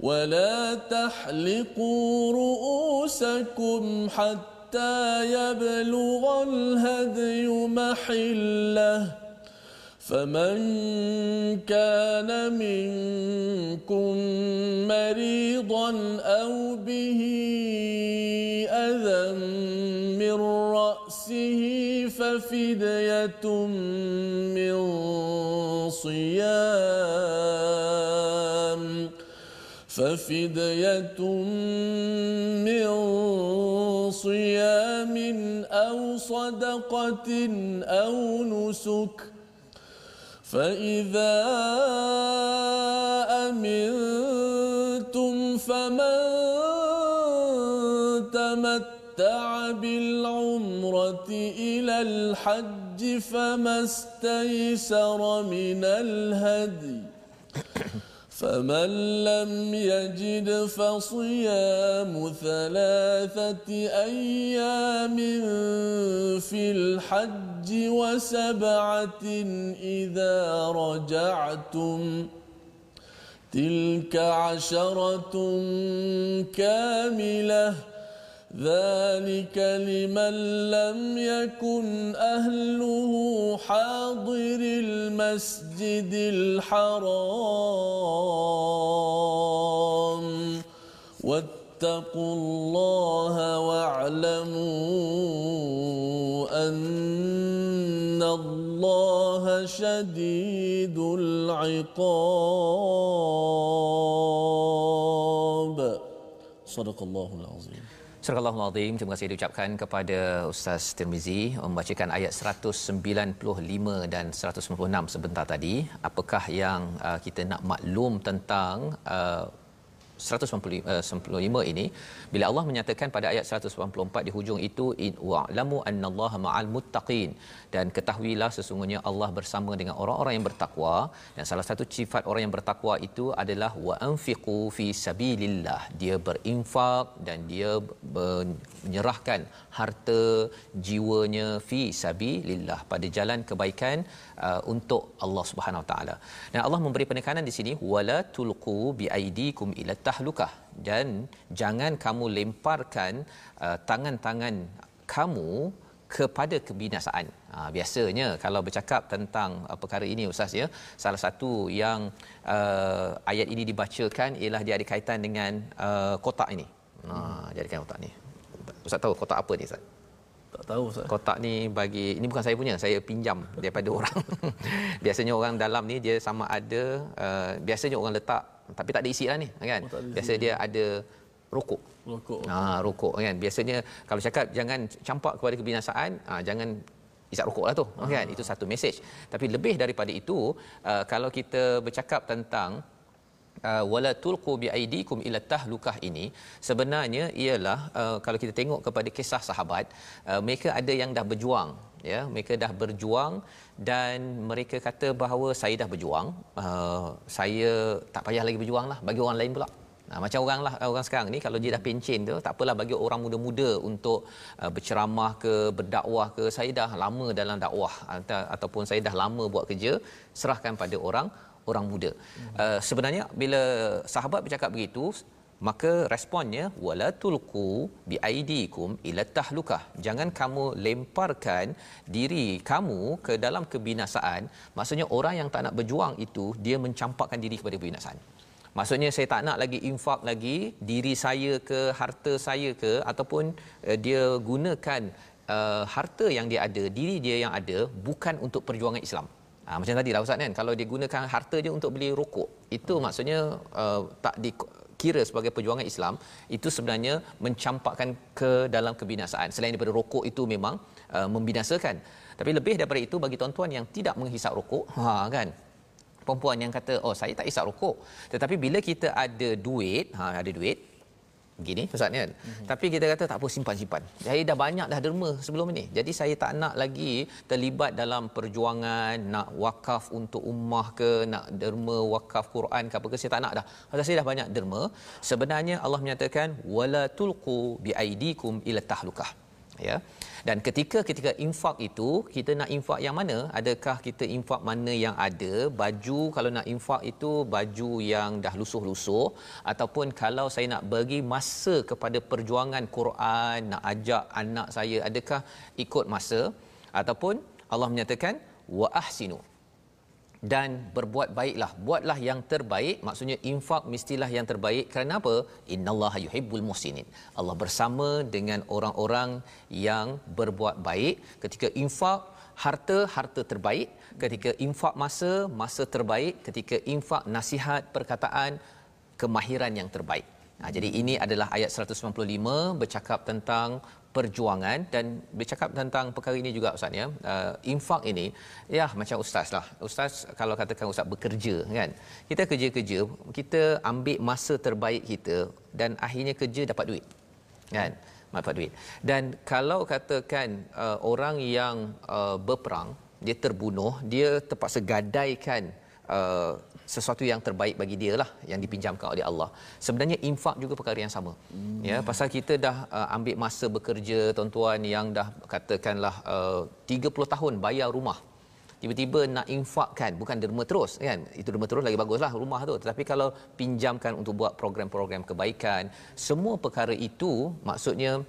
وَلَا تَحْلِقُوا رُؤُوسَكُمْ حَتَّى يَبْلُغَ الْهَدْيُ مَحِلَّهُ فَمَنْ كَانَ مِنْكُمْ مَرِيضًا أَوْ بِهِ أَذًى مِنْ رَأْسِهِ فَفِدْيَةٌ مِنْ صِيَامٍ فَفِدْيَةٌ مِنْ صِيَامٍ أَوْ صَدَقَةٍ أَوْ نُسُكٍ فَإِذَا أَمِنْتُمْ فَمَنْ تَمَتَّعَ بِالْعُمْرَةِ إِلَى الْحَجِّ فَمَا اسْتَيْسَرَ مِنَ الْهَدْيِ فَمَنْ لَمْ يَجِدْ فَصِيَامُ ثَلَاثَةِ أَيَّامٍ فِي الْحَجِّ وَسَبْعَةٍ إِذَا رَجَعْتُمْ تِلْكَ عَشَرَةٌ كَامِلَةٌ ذَلِكَ لِمَنْ لَمْ يَكُنْ أَهْلُهُ حَاضِرِ الْمَسْجِدِ الْحَرَامِ وَاتَّقُوا اللَّهَ وَاعْلَمُوا أَنَّ اللَّهَ شَدِيدُ الْعِقَابِ صدق الله العظيم. Surah Al-Azim, terima kasih diucapkan kepada Ustaz Tarmizi membacakan ayat seratus sembilan puluh lima dan seratus sembilan puluh enam sebentar tadi. Apakah yang uh, kita nak maklum tentang uh, seratus sembilan puluh lima ini bila Allah menyatakan pada ayat seratus lapan puluh empat di hujung itu in wa'lamu annallaha ma'al muttaqin, dan ketahuilah sesungguhnya Allah bersama dengan orang-orang yang bertakwa, dan salah satu sifat orang yang bertakwa itu adalah wa anfiqu fi sabilillah, dia berinfak dan dia menyerahkan harta jiwanya fi sabilillah, pada jalan kebaikan uh, untuk Allah Subhanahu Wa Taala. Dan Allah memberi penekanan di sini wala tulqu bi aidikum ila tahlukah, dan jangan kamu lemparkan uh, tangan-tangan kamu kepada kebinasaan. Ha, biasanya kalau bercakap tentang uh, perkara ini Ustaz ya, salah satu yang uh, ayat ini dibacakan ialah dia ada kaitan dengan uh, kotak ini. Ha, dia ada kaitan kotak ni. Ustaz tahu kotak apa ni Ustaz? Tak tahu Ustaz. Kotak ni bagi, ini bukan saya punya, saya pinjam daripada orang. Biasanya orang dalam ni dia sama ada uh, biasanya orang letak tapi tak ada isilah ni kan. Oh, biasa dia ada rokok. Rokok. Ha rokok kan. Biasanya kalau cakap jangan campak kepada kebinasaan, ha, jangan isap rokoklah tu kan. Okay. Itu satu mesej. Tapi lebih daripada itu, uh, kalau kita bercakap tentang Uh, wala tulqu bi aidikum ila tahlukah ini sebenarnya ialah uh, kalau kita tengok kepada kisah sahabat, uh, mereka ada yang dah berjuang ya, mereka dah berjuang dan mereka kata bahawa saya dah berjuang, uh, saya tak payah lagi berjuanglah, bagi orang lain pula. Nah, macam oranglah orang sekarang ni kalau dia dah pencen tu, tak apalah bagi orang muda-muda untuk uh, berceramah ke, berdakwah ke, saya dah lama dalam dakwah atau, ataupun saya dah lama buat kerja, serahkan pada orang orang muda. Uh, sebenarnya bila sahabat bercakap begitu, maka responnya wala tulqu bi aidikum ila tahlukah, jangan kamu lemparkan diri kamu ke dalam kebinasaan. Maksudnya orang yang tak nak berjuang itu dia mencampakkan diri kepada kebinasaan. Maksudnya saya tak nak lagi infak lagi diri saya ke, harta saya ke, ataupun uh, dia gunakan uh, harta yang dia ada, diri dia yang ada bukan untuk perjuangan Islam. Ha, macam tadi lah Ustaz kan, kalau dia gunakan harta dia untuk beli rokok, itu maksudnya uh, tak dikira sebagai perjuangan Islam. Itu sebenarnya mencampakkan ke dalam kebinasaan. Selain daripada rokok itu memang uh, membinasakan, tapi lebih daripada itu bagi tuan-tuan yang tidak menghisap rokok, ha kan, perempuan yang kata oh saya tak hisap rokok, tetapi bila kita ada duit, ha ada duit gini Ustaz kan, mm-hmm. tapi kita kata tak apa, simpan-simpan, saya dah banyak dah derma sebelum ni, jadi saya tak nak lagi terlibat dalam perjuangan nak wakaf untuk ummah ke, nak derma wakaf Quran ke apa ke, saya tak nak dah, pasal saya dah banyak derma. Sebenarnya Allah menyatakan wala tulqu bi aidikum ila tahlukah ya. Dan ketika ketika infak itu, kita nak infak yang mana? Adakah kita infak mana yang ada? Baju, kalau nak infak itu baju yang dah lusuh-lusuh, ataupun kalau saya nak bagi masa kepada perjuangan Quran, nak ajak anak saya, adakah ikut masa? Ataupun Allah menyatakan wa ahsinu, dan berbuat baiklah, buatlah yang terbaik. Maksudnya infak mestilah yang terbaik. Kerana apa? Innallaha yuhibbul muhsinin, Allah bersama dengan orang-orang yang berbuat baik. Ketika infak harta, harta terbaik. Ketika infak masa, masa terbaik. Ketika infak nasihat, perkataan, kemahiran yang terbaik. Nah, jadi ini adalah ayat seratus sembilan puluh lima bercakap tentang perjuangan, dan bercakap tentang perkara ini juga Ustaz ya, uh, infak ini ya, macam ustaz lah, ustaz kalau katakan ustaz bekerja kan, kita kerja-kerja, kita ambil masa terbaik kita dan akhirnya kerja dapat duit kan, dapat duit. Dan kalau katakan uh, orang yang uh, berperang, dia terbunuh, dia terpaksa gadaikan uh, sesuatu yang terbaik bagi dia lah yang dipinjamkan oleh Allah. Sebenarnya infak juga perkara yang sama. Hmm. Ya, pasal kita dah uh, ambil masa bekerja, tuan-tuan yang dah katakanlah uh, tiga puluh tahun bayar rumah, tiba-tiba nak infakkan, bukan derma terus kan, itu derma terus lagi baguslah rumah tu, tetapi kalau pinjamkan untuk buat program-program kebaikan, semua perkara itu maksudnya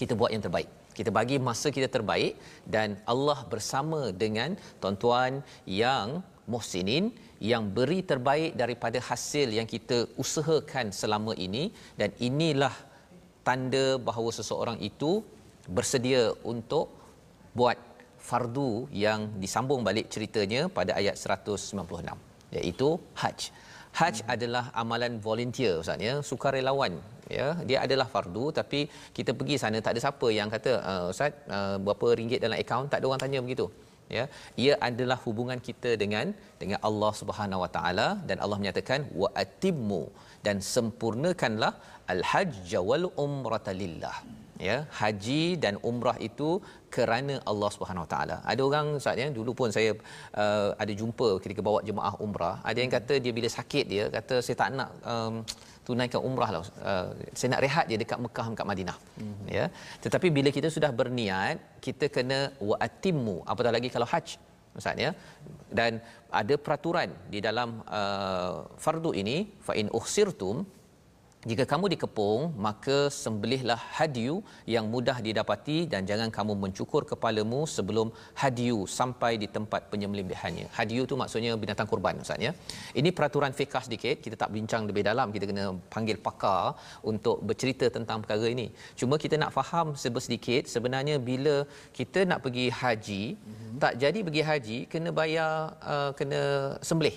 kita buat yang terbaik. Kita bagi masa kita terbaik, dan Allah bersama dengan tuan-tuan yang muhsinin, yang beri terbaik daripada hasil yang kita usahakan selama ini. Dan inilah tanda bahawa seseorang itu bersedia untuk buat fardu yang disambung balik ceritanya pada ayat seratus sembilan puluh enam, iaitu haj. Haj hmm. adalah amalan volunteer Ustaz ya, sukarelawan ya, dia adalah fardu, tapi kita pergi sana tak ada siapa yang kata uh, Ustaz uh, berapa ringgit dalam akaun, tak ada orang tanya begitu ya. Ia adalah hubungan kita dengan dengan Allah Subhanahu Wa Taala, dan Allah menyatakan wa atimmu, dan sempurnakanlah al hajj wal umrata lillah ya, haji dan umrah itu kerana Allah Subhanahu Wa Taala. Ada orang Ustaz ya, dulu pun saya uh, ada jumpa ketika bawa jemaah umrah, ada yang kata dia bila sakit dia kata saya tak nak um, tunaikan umrah lah, uh, saya nak rehat je dekat Mekah, dekat Madinah mm-hmm. ya. Tetapi bila kita sudah berniat, kita kena wa atimmu, apatah lagi kalau haj Ustaz ya. Dan ada peraturan di dalam uh, fardu ini, fa in uhsirtum, jika kamu dikepung maka sembelihlah hadiyu yang mudah didapati, dan jangan kamu mencukur kepalamu sebelum hadiyu sampai di tempat penyembelihannya. Hadiyu tu maksudnya binatang kurban Ustaz ya. Ini peraturan fiqh sedikit, kita tak bincang lebih dalam, kita kena panggil pakar untuk bercerita tentang perkara ini. Cuma kita nak faham sebesedikit, sebenarnya bila kita nak pergi haji, mm-hmm. tak jadi pergi haji, kena bayar uh, kena sembelih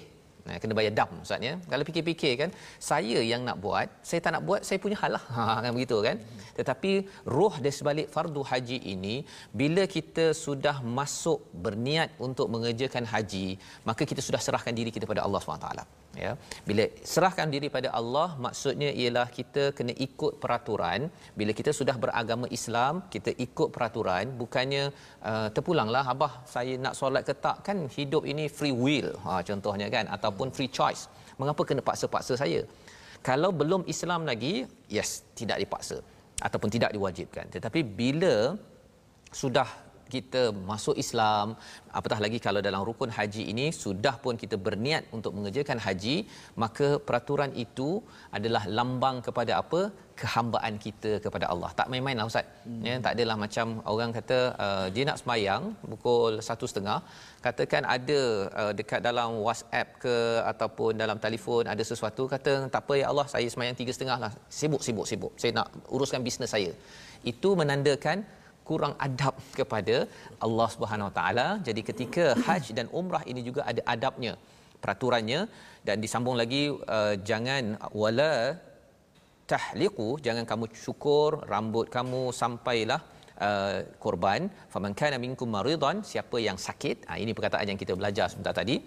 Nah, kena bayar dam Ustaz ya. Kalau fikir-fikir kan, saya yang nak buat, saya tak nak buat, saya punya hal lah. Ha, kan begitu kan. Tetapi roh dari sebalik fardu haji ini, bila kita sudah masuk berniat untuk mengerjakan haji, maka kita sudah serahkan diri kita kepada Allah Subhanahu Wa Taala. Ya, bila serahkan diri pada Allah, maksudnya ialah kita kena ikut peraturan. Bila kita sudah beragama Islam, kita ikut peraturan, bukannya uh, terpulanglah abah saya nak solat ke tak, kan hidup ini free will, ha, contohnya kan, ataupun free choice. Mengapa kena paksa-paksa saya? Kalau belum Islam lagi, yes, tidak dipaksa ataupun tidak diwajibkan. Tetapi bila sudah kita masuk Islam, apatah lagi kalau dalam rukun haji ini sudah pun kita berniat untuk mengerjakan haji, maka peraturan itu adalah lambang kepada apa? Kehambaan kita kepada Allah. Tak main-mainlah Ustaz. Hmm. Ya, tak adalah macam orang kata uh, dia nak sembahyang pukul satu tiga puluh, katakan ada uh, dekat dalam WhatsApp ke ataupun dalam telefon ada sesuatu, kata tak apa ya Allah, saya sembahyang tiga tiga puluh lah. Sibuk sibuk sibuk. Saya nak uruskan bisnes saya. Itu menandakan kurang adab kepada Allah Subhanahu Wa Taala. Jadi ketika haji dan umrah ini juga ada adabnya, peraturannya, dan disambung lagi uh, jangan wala tahliqu, jangan kamu cukur rambut kamu sampailah uh, korban. Faman kana minkum maridan, siapa yang sakit, ha, ini perkataan yang kita belajar sebentar tadi,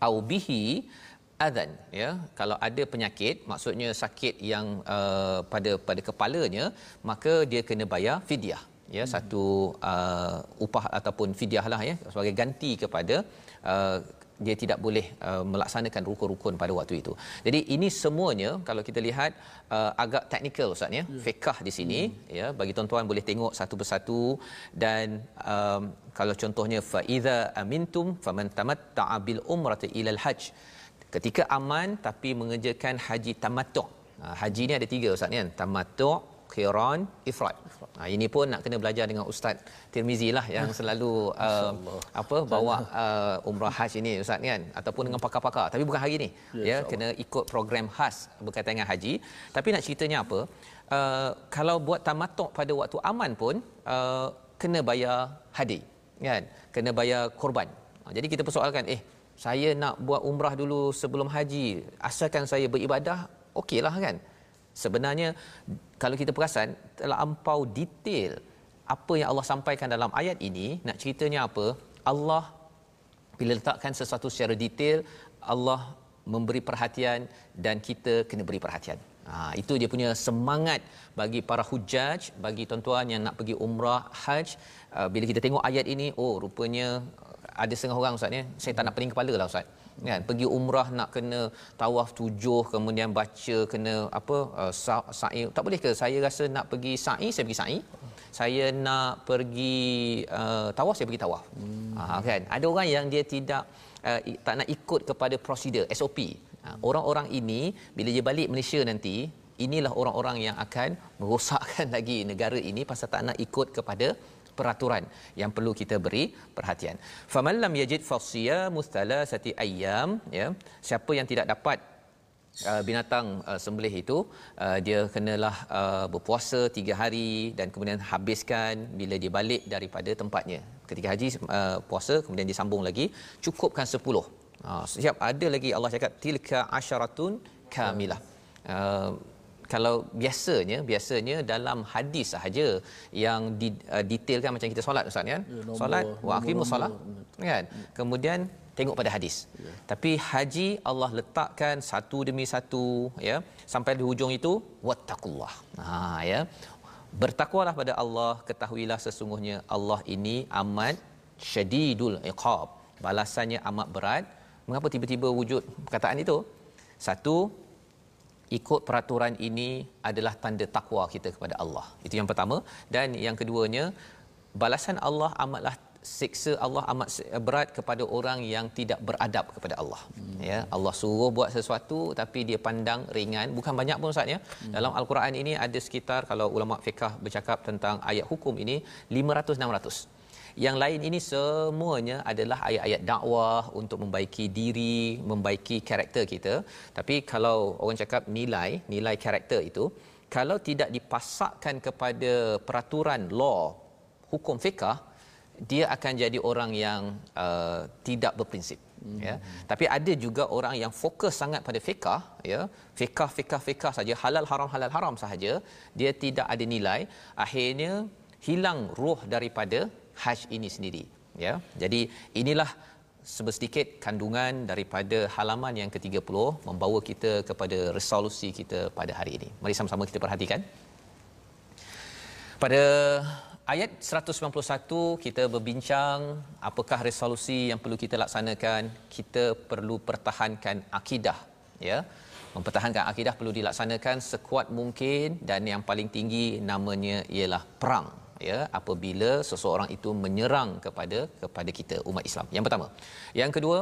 au bihi adzan, ya, kalau ada penyakit, maksudnya sakit yang uh, pada pada kepalanya, maka dia kena bayar fidyah, ya, hmm. satu uh, upah ataupun fidyah lah, ya, sebagai ganti kepada uh, dia tidak boleh uh, melaksanakan rukun-rukun pada waktu itu. Jadi ini semuanya kalau kita lihat uh, agak teknikal Ustaz ya, yeah. Fiqh di sini, hmm. ya, bagi tuan-tuan boleh tengok satu persatu. Dan um, kalau contohnya fa iza amintum faman tamatta'a bil umrati ila al hajj, ketika aman tapi mengerjakan haji tamattu. Ha, haji ni ada tiga Ustaz kan, tamattu, qiran, ifrad. Ha, ini pun nak kena belajar dengan Ustaz Tarmizi lah yang selalu uh, apa bawa uh, umrah haji ini Ustaz kan, ataupun dengan pakar-pakar, tapi bukan hari ni ya, ya kena ikut program khas berkaitan dengan haji. Tapi nak ceritanya apa, uh, kalau buat tamattu pada waktu aman pun uh, kena bayar hadi kan, kena bayar korban. Ha, jadi kita persoalkan, eh saya nak buat umrah dulu sebelum haji, asalkan saya beribadah okeylah kan. Sebenarnya kalau kita perasan terlampau detail apa yang Allah sampaikan dalam ayat ini. Nak ceritanya apa, Allah bila letakkan sesuatu secara detail, Allah memberi perhatian dan kita kena beri perhatian. Ha, itu dia punya semangat bagi para hujaj, bagi tuan-tuan yang nak pergi umrah haji. Uh, bila kita tengok ayat ini, oh rupanya ada setengah orang Ustaz ni, saya tak nak pening kepala lah Ustaz kan, pergi umrah nak kena tawaf tujuh, kemudian baca kena apa uh, sa'i, tak boleh ke saya rasa nak pergi sa'i, saya pergi sa'i, saya nak pergi uh, tawaf, saya pergi tawaf. hmm. Ha, kan ada orang yang dia tidak uh, tak nak ikut kepada prosedur S O P. Ha, orang-orang ini bila dia balik Malaysia nanti, inilah orang-orang yang akan merosakkan lagi negara ini pasal tak nak ikut kepada peraturan yang perlu kita beri perhatian. Faman lam yajid fasiya mustalasati ayyam, ya, siapa yang tidak dapat uh, binatang uh, sembelih itu, uh, dia kenalah uh, berpuasa tiga hari dan kemudian habiskan bila dia balik daripada tempatnya. Ketika haji uh, puasa, kemudian disambung lagi cukupkan sepuluh. Uh, siap ada lagi Allah cakap tilka asharatun kamilah. Uh, kalau biasanya biasanya dalam hadis sahaja yang di, uh, detailkan macam kita solat Ustaz kan, ya, nombor, solat wa aqimus solat kan, kemudian tengok pada hadis, ya. Tapi haji Allah letakkan satu demi satu, ya, sampai di hujung itu wattaqullah, ha, ya, bertakwalah pada Allah, ketahuilah sesungguhnya Allah ini amat syadidul iqab, balasannya amat berat. Mengapa tiba-tiba wujud perkataan itu? Satu, ikut peraturan ini adalah tanda takwa kita kepada Allah. Itu yang pertama. Dan yang keduanya, balasan Allah amatlah siksa Allah amat berat kepada orang yang tidak beradab kepada Allah. Hmm. Ya, Allah suruh buat sesuatu tapi dia pandang ringan, bukan banyak pun Ustaz ya. Hmm. Dalam Al-Quran ini ada sekitar, kalau ulama fiqh bercakap tentang ayat hukum ini lima ratus enam ratus. Yang lain ini semuanya adalah ayat-ayat dakwah untuk membaiki diri, membaiki karakter kita. Tapi kalau orang cakap nilai, nilai karakter itu kalau tidak dipasakkan kepada peraturan law, hukum fiqh, dia akan jadi orang yang uh, tidak berprinsip. hmm. ya. Tapi ada juga orang yang fokus sangat pada fiqah, ya, fiqah fiqah fiqah saja, halal haram halal haram sahaja, dia tidak ada nilai, akhirnya hilang roh daripada haj ini sendiri, ya. Jadi inilah sebesedikit kandungan daripada halaman yang ketiga puluh membawa kita kepada resolusi kita pada hari ini. Mari sama-sama kita perhatikan. Pada ayat seratus sembilan puluh satu kita berbincang apakah resolusi yang perlu kita laksanakan. Kita perlu pertahankan akidah, ya. Mempertahankan akidah perlu dilaksanakan sekuat mungkin, dan yang paling tinggi namanya ialah perang, ya, apabila seseorang itu menyerang kepada kepada kita umat Islam. Yang pertama. Yang kedua,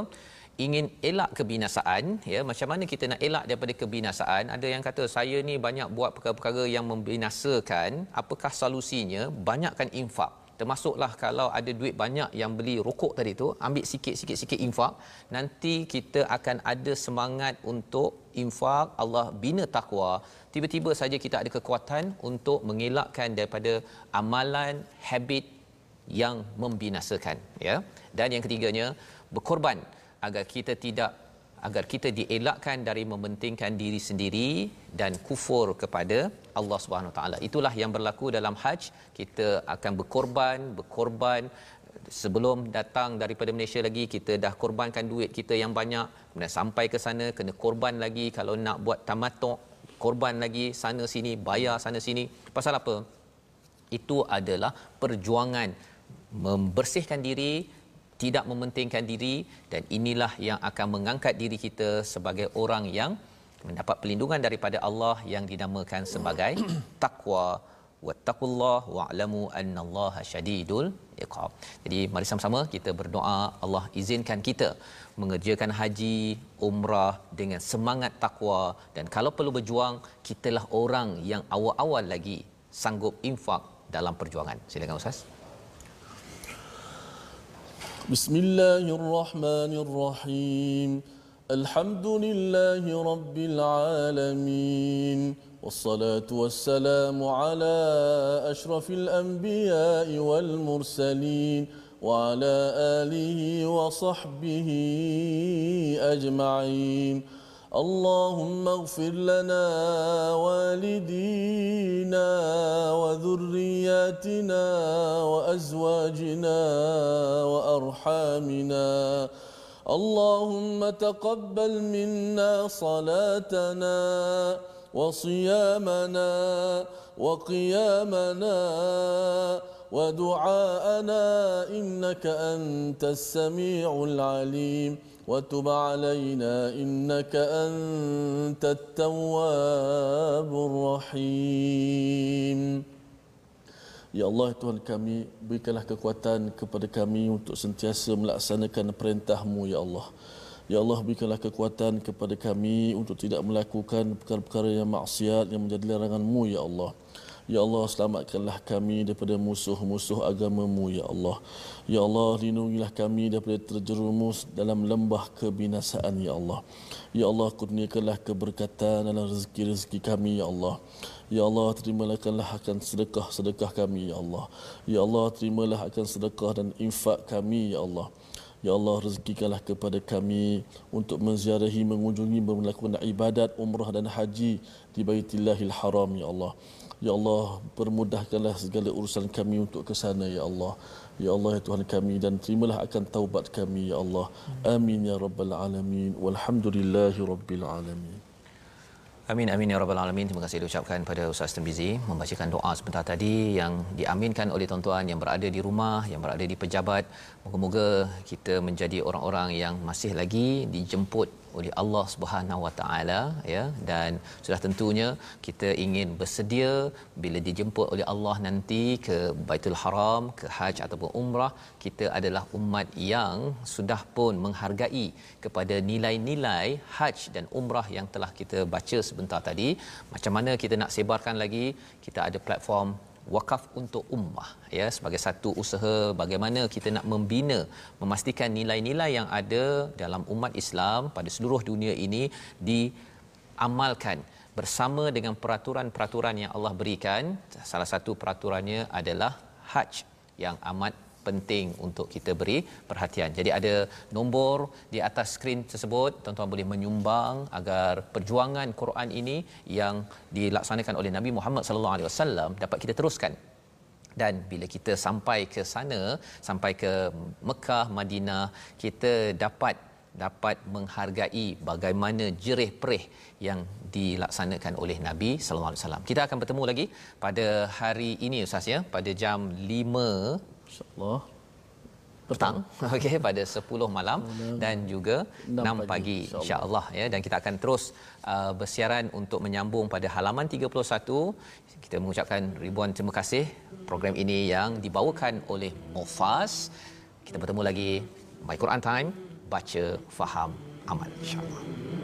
ingin elak kebinasaan, ya. Macam mana kita nak elak daripada kebinasaan? Ada yang kata saya ni banyak buat perkara-perkara yang membinasakan. Apakah solusinya? Banyakkan infak. Termasuklah kalau ada duit banyak yang beli rokok tadi tu, ambil sikit-sikit-sikit infak, nanti kita akan ada semangat untuk infak. Allah bina takwa, tiba-tiba saja kita ada kekuatan untuk mengelakkan daripada amalan habit yang membinasakan, ya. Dan yang ketiganya, berkorban agar kita tidak agar kita dielakkan dari mementingkan diri sendiri dan kufur kepada Allah Subhanahu Wa Taala. Itulah yang berlaku dalam haji. Kita akan berkorban, berkorban sebelum datang daripada Malaysia lagi kita dah korbankan duit kita yang banyak, kemudian sampai ke sana kena korban lagi, kalau nak buat tamattu korban lagi, sana sini bayar sana sini. Pasal apa? Itu adalah perjuangan membersihkan diri, tidak mementingkan diri, dan inilah yang akan mengangkat diri kita sebagai orang yang mendapat perlindungan daripada Allah yang dinamakan sebagai taqwa. Wattaqullaha wa'lamu annallaha syadidul iqab. Jadi mari sama-sama kita berdoa Allah izinkan kita mengerjakan haji, umrah dengan semangat taqwa, dan kalau perlu berjuang, kitalah orang yang awal-awal lagi sanggup infak dalam perjuangan. Silakan Ustaz. بسم الله الرحمن الرحيم الحمد لله رب العالمين والصلاة والسلام على أشرف الأنبياء والمرسلين وعلى آله وصحبه أجمعين اللهم اغفر لنا والدينا وذرياتنا وأزواجنا وأرحامنا اللهم تقبل منا صلاتنا وصيامنا وقيامنا ودعاءنا إنك أنت السميع العليم وتب علينا إنك أنت التواب الرحيم. Ya Allah Tuhan kami, berikanlah kekuatan kepada kami untuk sentiasa melaksanakan perintah-Mu, ya Allah. Ya Allah, berikanlah kekuatan kepada kami untuk tidak melakukan perkara-perkara yang maksiat yang menjadi larangan-Mu, ya Allah. Ya Allah, selamatkanlah kami daripada musuh-musuh agama-Mu, ya Allah. Ya Allah, lindungilah kami daripada terjerumus dalam lembah kebinasaan, ya Allah. Ya Allah, kurniakanlah keberkatan dalam rezeki-rezeki kami, ya Allah. Ya Allah, terimalah akan sedekah-sedekah kami, ya Allah. Ya Allah, terimalah akan sedekah dan infak kami, ya Allah. Ya Allah, rezekikanlah kepada kami untuk menziarahi, mengunjungi, melakukan ibadat, umrah dan haji di Baitillahil Haram, ya Allah. Ya Allah, permudahkanlah segala urusan kami untuk ke sana, ya Allah. Ya Allah, ya Tuhan kami, dan terimalah akan taubat kami, ya Allah. Amin ya rabbal alamin. Walhamdulillahirabbil alamin. Amin amin ya rabbal alamin. Terima kasih diucapkan pada Ustaz Tarmizi membacakan doa sebentar tadi yang diaminkan oleh tuan-tuan yang berada di rumah, yang berada di pejabat. Moga-moga kita menjadi orang-orang yang masih lagi dijemput oleh Allah Subhanahu Wa Taala, ya, dan sudah tentunya kita ingin bersedia bila dijemput oleh Allah nanti ke Baitul Haram, ke haji ataupun umrah. Kita adalah umat yang sudah pun menghargai kepada nilai-nilai haji dan umrah yang telah kita baca sebentar tadi. Macam mana kita nak sebarkan lagi? Kita ada platform Wakaf untuk Ummah, ya, sebagai satu usaha bagaimana kita nak membina, memastikan nilai-nilai yang ada dalam umat Islam pada seluruh dunia ini diamalkan bersama dengan peraturan-peraturan yang Allah berikan. Salah satu peraturannya adalah haji yang amat penting untuk kita beri perhatian. Jadi ada nombor di atas skrin tersebut, tuan-tuan boleh menyumbang agar perjuangan Quran ini yang dilaksanakan oleh Nabi Muhammad sallallahu alaihi wasallam dapat kita teruskan. Dan bila kita sampai ke sana, sampai ke Mekah, Madinah, kita dapat dapat menghargai bagaimana jerih perih yang dilaksanakan oleh Nabi sallallahu alaihi wasallam. Kita akan bertemu lagi pada hari ini ustaz ya, pada jam lima insya-Allah petang, okey, pada sepuluh malam dan juga enam pagi insya-Allah ya, dan kita akan terus uh, bersiaran untuk menyambung pada halaman tiga puluh satu. Kita mengucapkan ribuan terima kasih program ini yang dibawakan oleh Mofaz. Kita bertemu lagi My Quran Time, baca, faham, amal insya-Allah.